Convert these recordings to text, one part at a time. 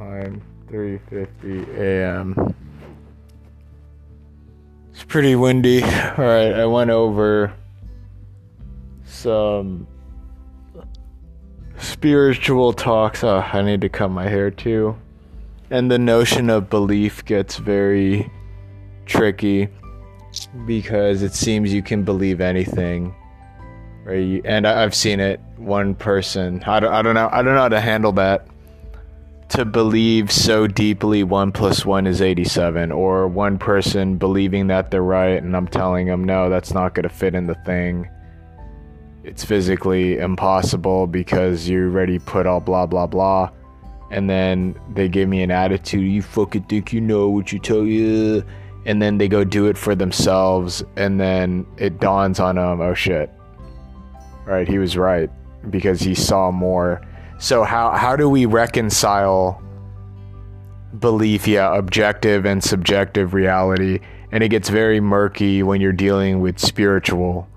time, 3:50 a.m. It's pretty windy. Alright, I went over some spiritual talks. Oh, I need to cut my hair too. And the notion of belief gets very tricky, because it seems you can believe anything, right? And I've seen it. One person, I don't know how to handle that. To believe so deeply 1 + 1 = 87, or one person believing that they're right and I'm telling them, no, that's not going to fit in the thing. It's physically impossible because you already put all blah, blah, blah. And then they give me an attitude, you fucking think you know what you tell you. And then they go do it for themselves. And then it dawns on them, oh shit. Right, he was right because he saw more. So how do we reconcile belief, objective and subjective reality? And it gets very murky when you're dealing with spiritual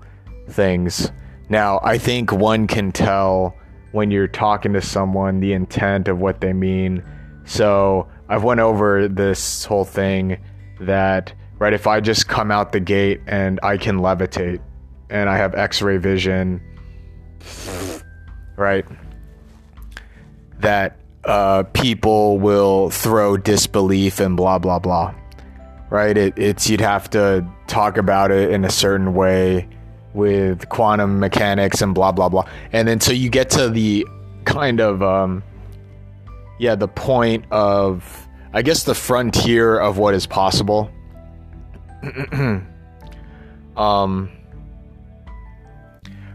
things. Now, I think one can tell when you're talking to someone the intent of what they mean. So I've went over this whole thing that, right, if I just come out the gate and I can levitate and I have x-ray vision, right, that people will throw disbelief and blah, blah, blah, right? It's you'd have to talk about it in a certain way with quantum mechanics and blah, blah, blah. And then so you get to the kind of, the point of, I guess, the frontier of what is possible.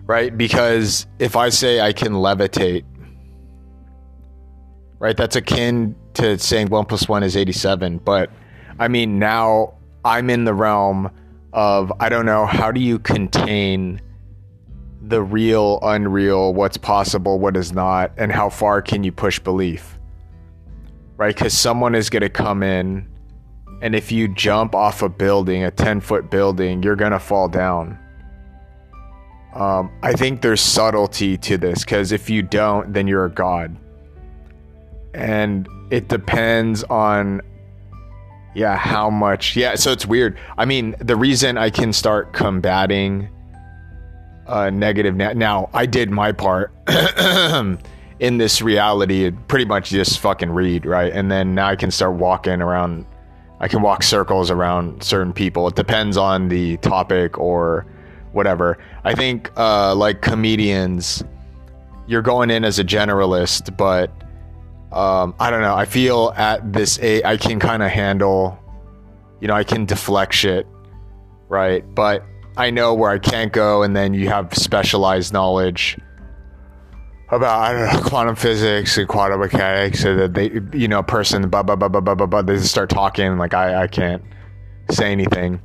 Right? Because if I say I can levitate, right, that's akin to saying 1 + 1 = 87. But I mean, now I'm in the realm of, I don't know, how do you contain the real, unreal, what's possible, what is not, and how far can you push belief, right? Because someone is going to come in, and if you jump off a building, a 10-foot building, you're going to fall down. I think there's subtlety to this, because if you don't, then you're a god. And it depends on how much. So it's weird. I mean, the reason I can start combating negative now, I did my part in this reality, pretty much just fucking read, right? And then now I can start walking around. I can walk circles around certain people. It depends on the topic or whatever. I think like comedians, you're going in as a generalist, but I don't know. I feel at this age, I can kind of handle, I can deflect shit, right? But I know where I can't go, and then you have specialized knowledge about, I don't know, quantum physics and quantum mechanics, so that they, person, blah, blah, blah, blah, blah, blah, blah, they just start talking, like, I can't say anything.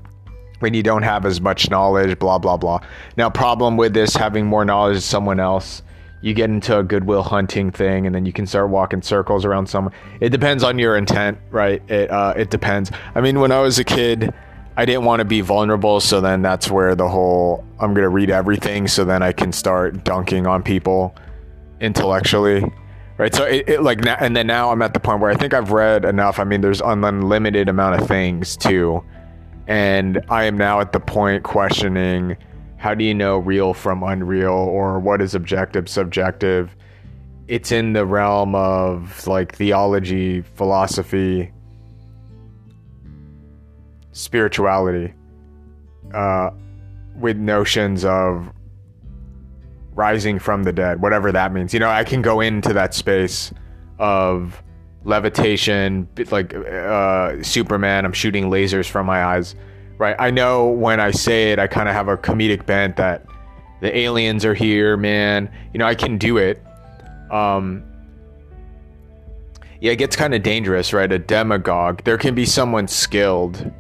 When you don't have as much knowledge, blah, blah, blah. Now, problem with this, having more knowledge than someone else, you get into a Goodwill Hunting thing, and then you can start walking circles around someone. It depends on your intent, right? It depends. I mean, when I was a kid, I didn't want to be vulnerable. So then that's where the whole, I'm going to read everything so then I can start dunking on people intellectually, right? So it like, and then now I'm at the point where I think I've read enough. I mean, there's an unlimited amount of things too. And I am now at the point questioning, how do you know real from unreal, or what is objective, subjective? It's in the realm of like theology, philosophy, spirituality, with notions of rising from the dead, whatever that means. I can go into that space of levitation, like Superman, I'm shooting lasers from my eyes. Right, I know when I say it, I kind of have a comedic bent that the aliens are here, man. I can do it. It gets kind of dangerous, right? A demagogue. There can be someone skilled.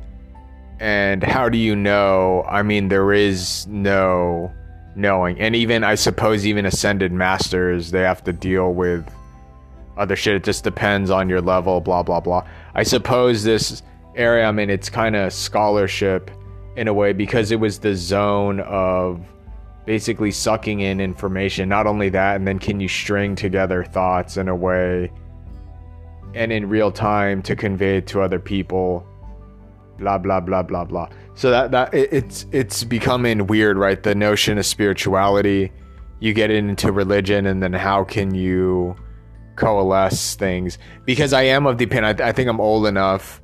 And how do you know? I mean, there is no knowing. And even, I suppose, even ascended masters, they have to deal with other shit. It just depends on your level, blah, blah, blah. I suppose this area, I mean, it's kind of scholarship in a way, because it was the zone of basically sucking in information. Not only that, and then can you string together thoughts in a way and in real time to convey it to other people, blah, blah, blah, blah, blah. So it's becoming weird, right? The notion of spirituality, you get into religion, and then how can you coalesce things? Because I am of the opinion, I think I'm old enough,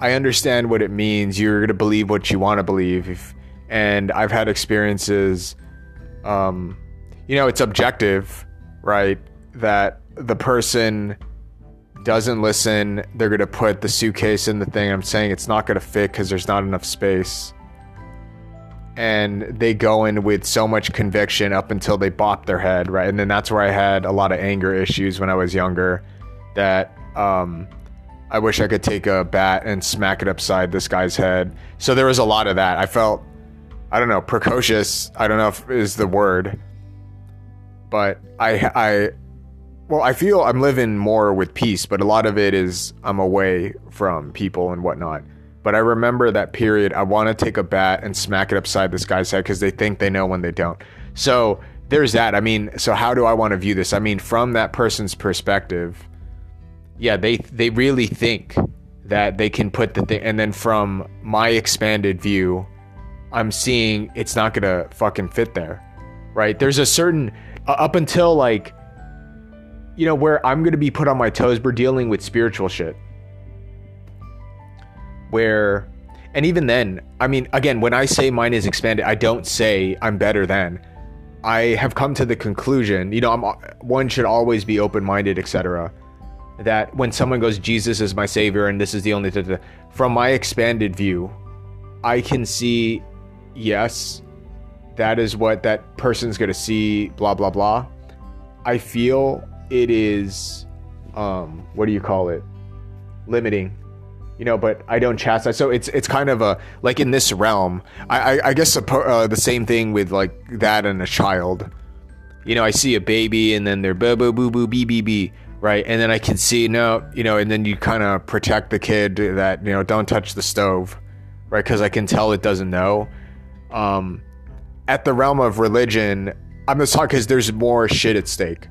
I understand what it means. You're going to believe what you want to believe. And I've had experiences, it's objective, right? That the person doesn't listen. They're going to put the suitcase in the thing. I'm saying it's not going to fit because there's not enough space. And they go in with so much conviction up until they bop their head, right? And then that's where I had a lot of anger issues when I was younger, that, I wish I could take a bat and smack it upside this guy's head. So there was a lot of that. I felt, I don't know, precocious. I don't know if is the word, but I feel I'm living more with peace, but a lot of it is I'm away from people and whatnot. But I remember that period. I want to take a bat and smack it upside this guy's head because they think they know when they don't. So there's that. I mean, so how do I want to view this? I mean, from that person's perspective, yeah, they really think that they can put the thing, and then from my expanded view, I'm seeing it's not gonna fucking fit there, right? There's a certain up until where I'm gonna be put on my toes. We're dealing with spiritual shit, where, and even then, I mean, again, when I say mine is expanded, I don't say I'm better than. I have come to the conclusion, one should always be open-minded, etc. That when someone goes, Jesus is my savior and this is the only thing, from my expanded view, I can see, yes, that is what that person's going to see, blah, blah, blah. I feel it is, limiting, but I don't chastise. So it's kind of a, like in this realm, I guess the same thing with like that and a child. I see a baby and then they're boo, boo, boo, boo, bee, bee, bee. Right. And then I can see, no, and then you kind of protect the kid that, don't touch the stove. Right. Because I can tell it doesn't know. At the realm of religion, I'm just talking because there's more shit at stake.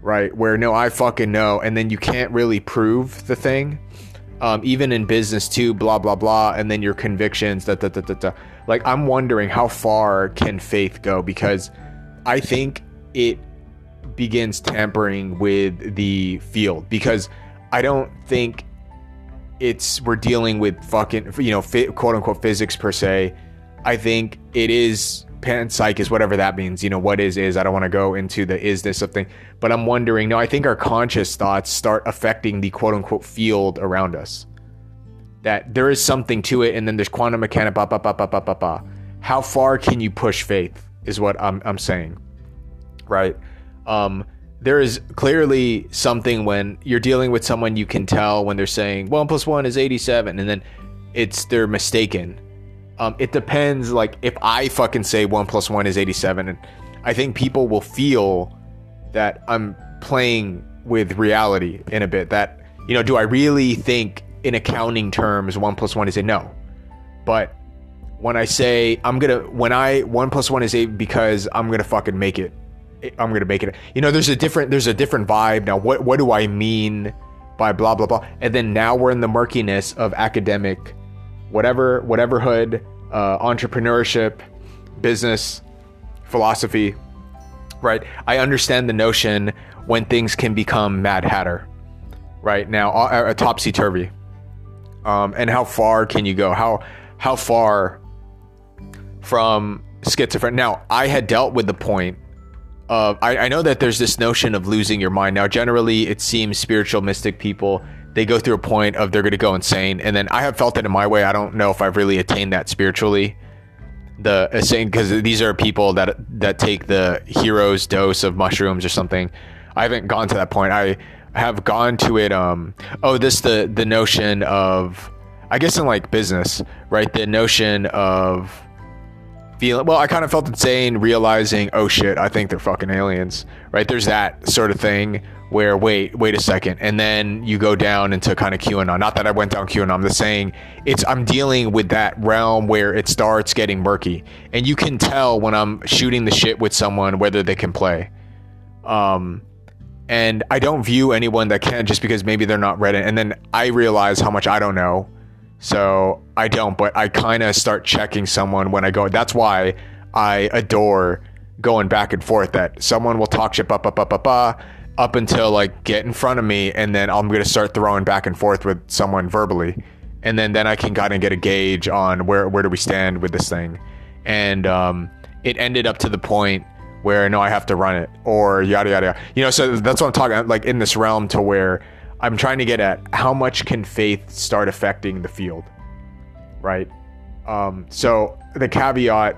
Right. Where, no, I fucking know. And then you can't really prove the thing. Even in business, too, blah, blah, blah. And then your convictions, da, da, da, da, da. Like, I'm wondering how far can faith go? Because I think it begins tampering with the field, because I don't think we're dealing with fucking, quote unquote physics per se. I think it is panpsych is whatever that means. What is, I don't want to go into the isness of thing, but I'm wondering, no, I think our conscious thoughts start affecting the quote unquote field around us, that there is something to it. And then there's quantum mechanics, blah, blah, blah, blah, blah, blah, blah. How far can you push faith is what I'm saying. Right. There is clearly something when you're dealing with someone, you can tell when they're saying 1 + 1 = 87, and then they're mistaken. It depends. Like if I fucking say 1 + 1 = 87, and I think people will feel that I'm playing with reality in a bit, that, do I really think in accounting terms, 1 + 1 is 8? No. But when I say 1 + 1 = 8, because I'm going to fucking make it. I'm going to make it, there's a different vibe. Now, what do I mean by blah, blah, blah? And then now we're in the murkiness of academic, whatever hood, entrepreneurship, business, philosophy, right? I understand the notion when things can become Mad Hatter right now, a topsy-turvy. And how far can you go? How far from schizophrenia? Now, I had dealt with the point. I know that there's this notion of losing your mind. Now, generally, it seems spiritual mystic people, they go through a point of they're going to go insane. And then I have felt it in my way. I don't know if I've really attained that spiritually. The insane, because these are people that take the hero's dose of mushrooms or something. I haven't gone to that point. I have gone to it. The notion of, I guess in like business, right? The notion of feeling, well, I kind of felt insane, realizing, oh shit, I think they're fucking aliens, right? There's that sort of thing where, wait a second. And then you go down into kind of QAnon. Not that I went down QAnon, I'm just saying I'm dealing with that realm where it starts getting murky. And you can tell when I'm shooting the shit with someone, whether they can play. And I don't view anyone that can just because maybe they're not read it. And then I realize how much I don't know. So I don't, but I kind of start checking someone when I go. That's why I adore going back and forth, that someone will talk shit up until like get in front of me. And then I'm going to start throwing back and forth with someone verbally. And then I can kind of get a gauge on where do we stand with this thing. And it ended up to the point where, no, I have to run it, or yada, yada, yada. You know, so that's what I'm talking about, like in this realm to where I'm trying to get at how much can faith start affecting the field, right? So the caveat,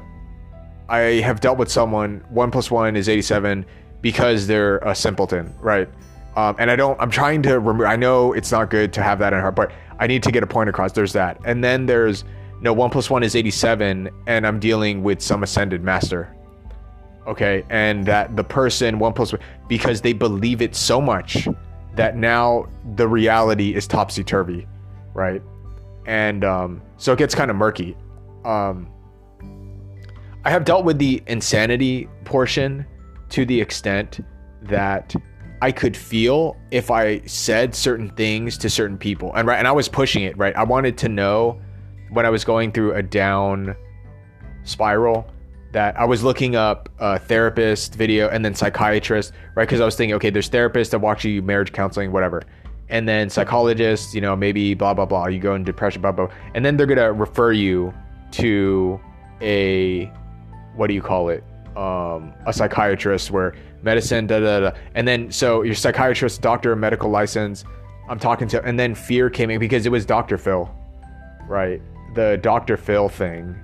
I have dealt with someone, 1 + 1 = 87, because they're a simpleton, right? And I'm trying to remove, I know it's not good to have that in her, but I need to get a point across. There's that. And then there's, no, 1 + 1 = 87, and I'm dealing with some ascended master. Okay, and that the person, 1 + 1, because they believe it so much that now the reality is topsy-turvy, right? And so it gets kind of murky. I have dealt with the insanity portion to the extent that I could feel if I said certain things to certain people. And, right, and I was pushing it, right? I wanted to know when I was going through a down spiral that I was looking up therapist video and then psychiatrist, right? Because I was thinking, okay, there's therapists that watch you, marriage counseling, whatever. And then psychologists, you know, maybe blah, blah, blah. You go into depression, blah, blah. And then they're going to refer you to a, what do you call it? A psychiatrist where medicine, da, da, da. And then, so your psychiatrist, doctor, medical license, I'm talking to, and then fear came in because it was Dr. Phil, right? The Dr. Phil thing,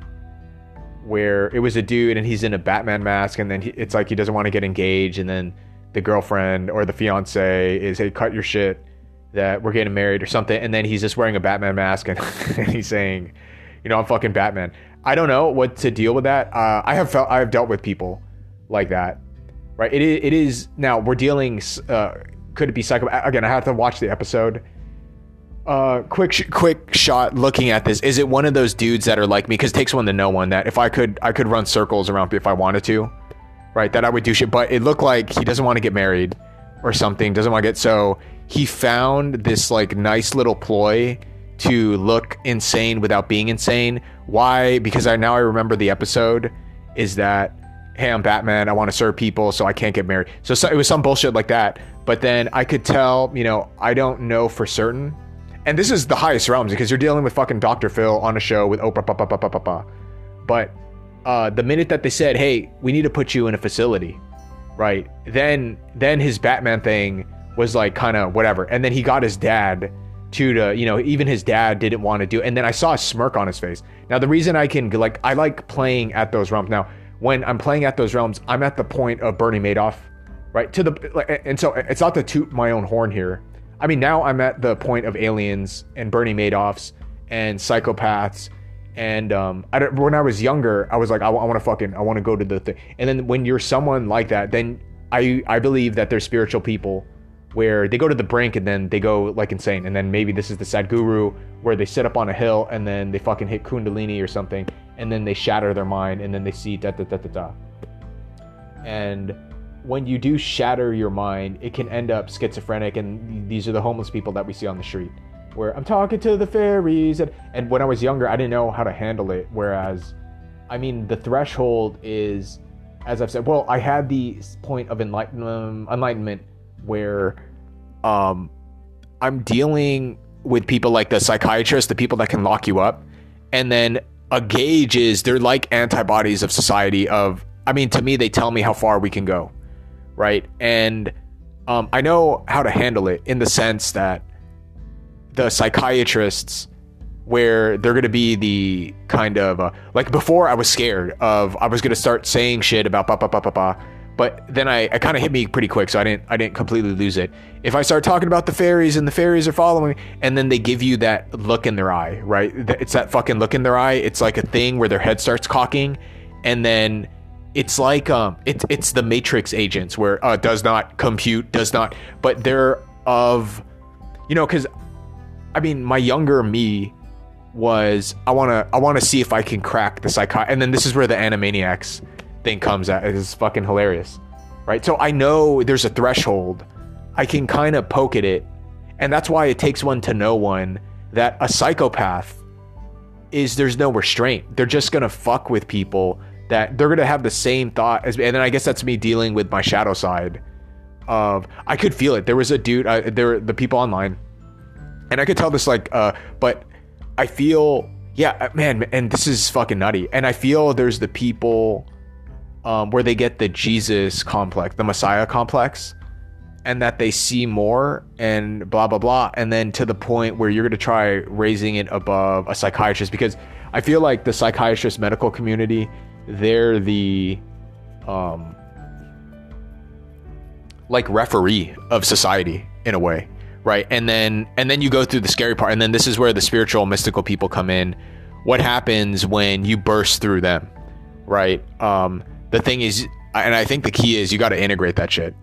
where it was a dude and he's in a Batman mask, and then it's like he doesn't want to get engaged, and then the girlfriend or the fiance is, hey, cut your shit, that we're getting married or something, and then he's just wearing a Batman mask and, and he's saying, you know, I'm fucking Batman. I don't know what to deal with that. I have dealt with people like that, right? It is now we're dealing, could it be psycho? Again, I have to watch the episode. Quick shot looking at this. Is it one of those dudes that are like me? Because it takes one to know one, that if I could run circles around if I wanted to, right? That I would do shit. But it looked like he doesn't want to get married or something. Doesn't want to get. So he found this like nice little ploy to look insane without being insane. Why? Because I remember the episode is that, hey, I'm Batman. I want to serve people, so I can't get married. So it was some bullshit like that. But then I could tell, you know, I don't know for certain. And this is the highest realms because you're dealing with fucking Dr. Phil on a show with Oprah. But the minute that they said, hey, we need to put you in a facility, right? Then his Batman thing was like kind of whatever. And then he got his dad to, you know, even his dad didn't want to do it. And then I saw a smirk on his face. Now, the reason I like playing at those realms. Now, when I'm playing at those realms, I'm at the point of Bernie Madoff, right? And so it's not to toot my own horn here. I mean, now I'm at the point of aliens and Bernie Madoffs and psychopaths. And when I was younger, I was like, I want to go to the thing. And then when you're someone like that, then I believe that there's spiritual people where they go to the brink and then they go like insane. And then maybe this is the Sadhguru where they sit up on a hill and then they fucking hit Kundalini or something. And then they shatter their mind and then they see da da da da da. And when you do shatter your mind, it can end up schizophrenic, and these are the homeless people that we see on the street, where I'm talking to the fairies, and when I was younger, I didn't know how to handle it, whereas, I mean, the threshold is, as I've said, well, I had the point of enlightenment where I'm dealing with people like the psychiatrist, the people that can lock you up, and then a gauge is, they're like antibodies of society of, I mean, to me, they tell me how far we can go. Right. And I know how to handle it in the sense that the psychiatrists, where they're going to be the kind of like before I was scared of, I was going to start saying shit about but then I kind of hit me pretty quick. So I didn't completely lose it. If I start talking about the fairies and the fairies are following me, and then they give you that look in their eye. Right. It's that fucking look in their eye. It's like a thing where their head starts cocking, and then it's like it's the Matrix agents where does not compute, but they're of, you know, because I mean, my younger me was I want to see if I can crack the psychiatry, and then this is where the Animaniacs thing comes at. It's fucking hilarious, right? So I know there's a threshold I can kind of poke at it. And that's why it takes one to know one, that a psychopath is, there's no restraint. They're just going to fuck with people, that they're going to have the same thought as me. And then I guess that's me dealing with my shadow side of, I could feel it. There was a dude, the people online, and I could tell this, like, but I feel, yeah, man, and this is fucking nutty. And I feel there's the people where they get the Jesus complex, the Messiah complex, and that they see more and blah, blah, blah. And then to the point where you're going to try raising it above a psychiatrist, because I feel like the psychiatrist medical community, they're the like referee of society in a way, right? And then you go through the scary part, and then this is where the spiritual mystical people come in. What happens when you burst through them, right? The thing is, and I think the key is, you got to integrate that shit,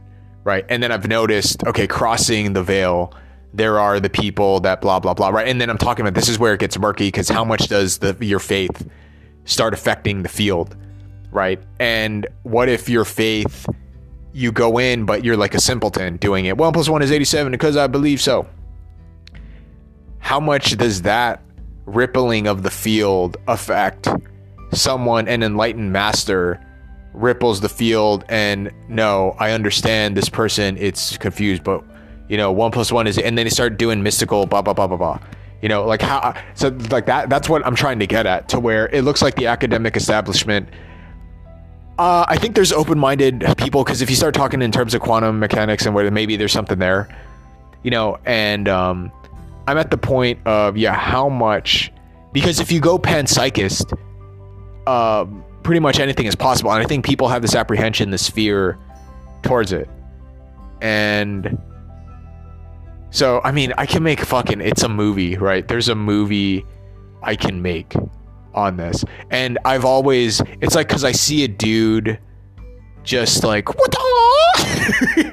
right? And then I've noticed, okay, crossing the veil, there are the people that blah, blah, blah, right? And then I'm talking about, this is where it gets murky, because how much does your faith start affecting the field, right? And what if your faith, you go in, but you're like a simpleton doing it. 1 + 1 = 87 because I believe so. How much does that rippling of the field affect someone? An enlightened master ripples the field, and no, I understand this person, it's confused, but you know, 1 + 1 is, and then they start doing mystical blah, blah, blah, blah, blah. You know, like how, so like that's what I'm trying to get at, to where it looks like the academic establishment. I think there's open-minded people, because if you start talking in terms of quantum mechanics and whether maybe there's something there, you know, and I'm at the point of, yeah, how much, because if you go panpsychist, pretty much anything is possible. And I think people have this apprehension, this fear towards it. And so, I mean, I can make fucking, it's a movie, right? There's a movie I can make on this. And I've always, it's like, because I see a dude just like, what the?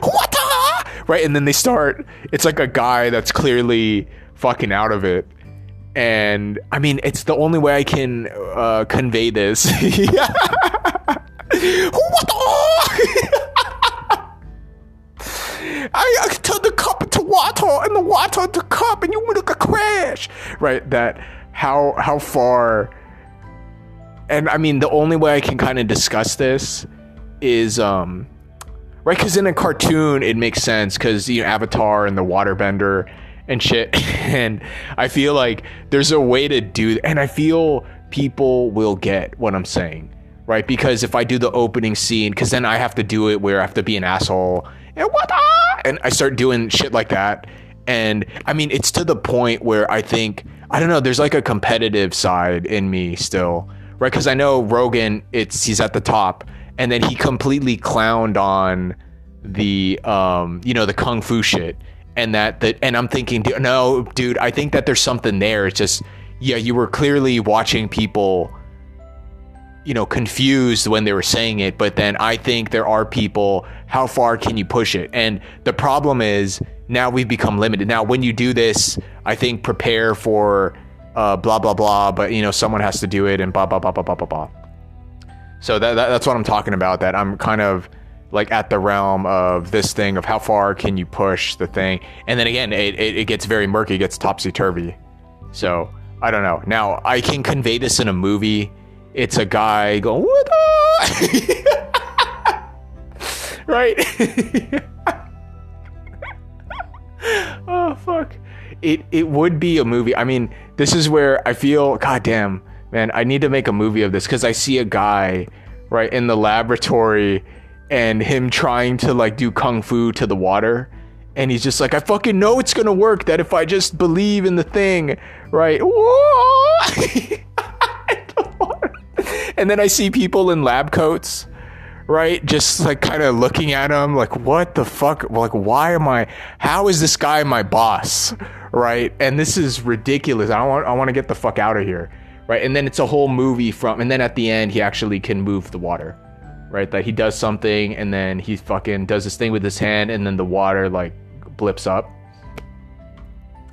What the? Right? And then they start, it's like a guy that's clearly fucking out of it. And I mean, it's the only way I can convey this. What the? I turned the cup to water and the water to cup, and you would have crashed, right? That how far, and I mean, the only way I can kind of discuss this is right, because in a cartoon it makes sense, because you know, Avatar and the waterbender and shit, and I feel like there's a way to do, and I feel people will get what I'm saying, right? Because if I do the opening scene, because then I have to do it where I have to be an asshole. And what? And I start doing shit like that. And I mean, it's to the point where I think, I don't know, there's like a competitive side in me still, right? Because I know Rogan, he's at the top, and then he completely clowned on the, you know, the Kung Fu shit. And and I'm thinking, no, dude, I think that there's something there. It's just, yeah, you were clearly watching people, you know, confused when they were saying it, but then I think there are people, how far can you push it? And the problem is, now we've become limited. Now, when you do this, I think prepare for blah, blah, blah, but you know, someone has to do it and blah, blah, blah, blah, blah, blah, blah. So that's what I'm talking about, that I'm kind of like at the realm of this thing of how far can you push the thing? And then again, it gets very murky, it gets topsy-turvy. So I don't know. Now, I can convey this in a movie. It's a guy going, what the? Right? Oh, fuck. It would be a movie. I mean, this is where I feel, goddamn, man, I need to make a movie of this, because I see a guy, right, in the laboratory, and him trying to, like, do Kung Fu to the water. And he's just like, I fucking know it's going to work, that if I just believe in the thing, right? And then I see people in lab coats, right? Just like kind of looking at him like, what the fuck? Like, how is this guy my boss, right? And this is ridiculous. I want to get the fuck out of here, right? And then it's a whole movie and then at the end, he actually can move the water, right? That he does something, and then he fucking does this thing with his hand, and then the water like blips up.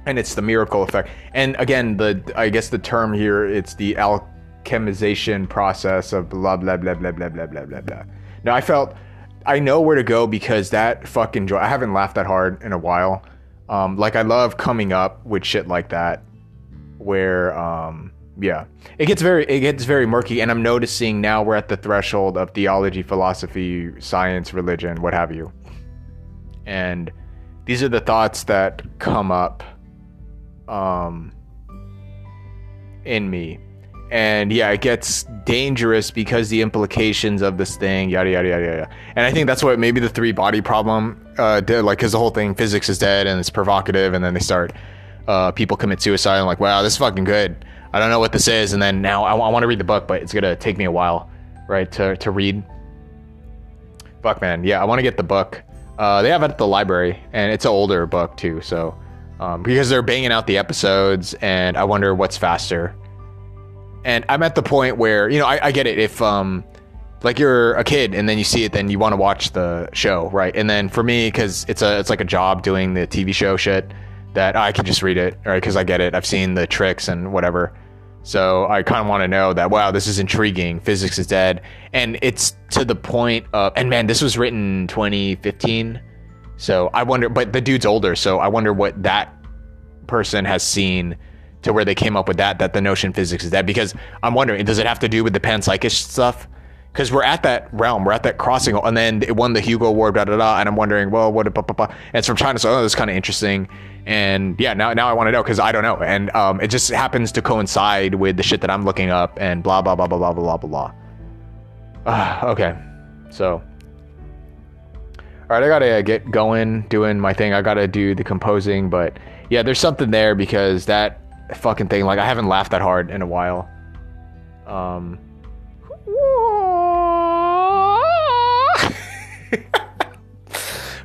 And it's the miracle effect. And again, I guess the term here, it's the alchemization process of blah blah blah blah blah blah blah blah blah. Now I felt I know where to go because that fucking joy. I haven't laughed that hard in a while. Like, I love coming up with shit like that where, yeah, it gets very murky. And I'm noticing now we're at the threshold of theology, philosophy, science, religion, what have you. And these are the thoughts that come up, in me. And yeah, it gets dangerous because the implications of this thing, yada, yada, yada, yada. And I think that's what maybe the three body problem did, like, because the whole thing, physics is dead and it's provocative. And then they start, people commit suicide. I'm like, wow, this is fucking good. I don't know what this is. And then now I want to read the book, but it's going to take me a while, right, to read. Fuck, man. Yeah, I want to get the book. They have it at the library, and it's an older book, too. So, because they're banging out the episodes, and I wonder what's faster. And I'm at the point where, you know, I get it. If, like, you're a kid and then you see it, then you want to watch the show, right? And then for me, because it's like a job doing the TV show shit, that I can just read it, right? Because I get it. I've seen the tricks and whatever. So I kind of want to know that, wow, this is intriguing. Physics is dead. And it's to the point of, and man, this was written in 2015. So I wonder, but the dude's older. So I wonder what that person has seen to where they came up with that the notion physics is that, because I'm wondering, does it have to do with the panpsychish stuff? Because we're at that realm, we're at that crossing, and then it won the Hugo Award, da da da, and I'm wondering, well, what, blah, blah, blah. And it's from China, so, oh, that's kind of interesting. And yeah, now I want to know, because I don't know. And it just happens to coincide with the shit that I'm looking up, and blah, blah, blah, blah, blah, blah, blah, blah. Okay, so. All right, I gotta get going, doing my thing. I gotta do the composing, but yeah, there's something there, because that fucking thing, like, I haven't laughed that hard in a while.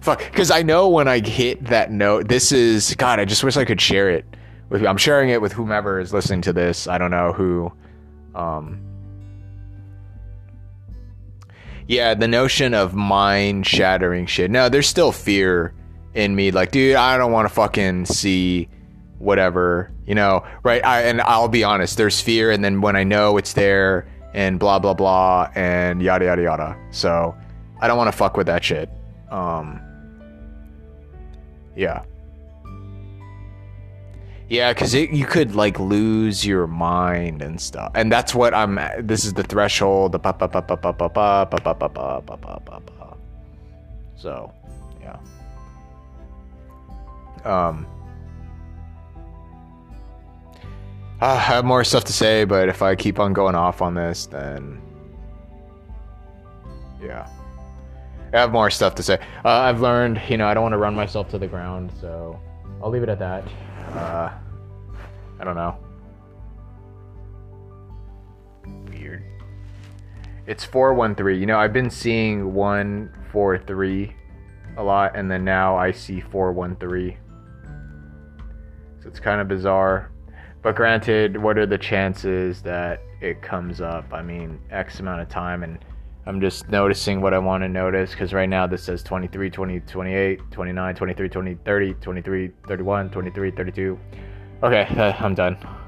Fuck, because I know when I hit that note, this is, God, I just wish I could share it with you. I'm sharing it with whomever is listening to this. I don't know who. Yeah, the notion of mind shattering shit. No, there's still fear in me, like, dude, I don't want to fucking see whatever, you know, right? And I'll be honest, there's fear, and then when I know it's there, and blah blah blah, and yada yada yada. So I don't want to fuck with that shit. Yeah, because you could, like, lose your mind and stuff, and that's what I'm. This is the threshold. So yeah. I have more stuff to say, but if I keep on going off on this, then yeah, I have more stuff to say. I've learned, you know, I don't want to run myself to the ground, so I'll leave it at that. I don't know. Weird. It's 413. You know, I've been seeing 143 a lot, and then now I see 413. So it's kind of bizarre. But granted, what are the chances that it comes up? I mean, X amount of time, and I'm just noticing what I want to notice, because right now this says 23, 20, 28, 29, 23, 20, 30, 23, 31, 23, 32. Okay, I'm done.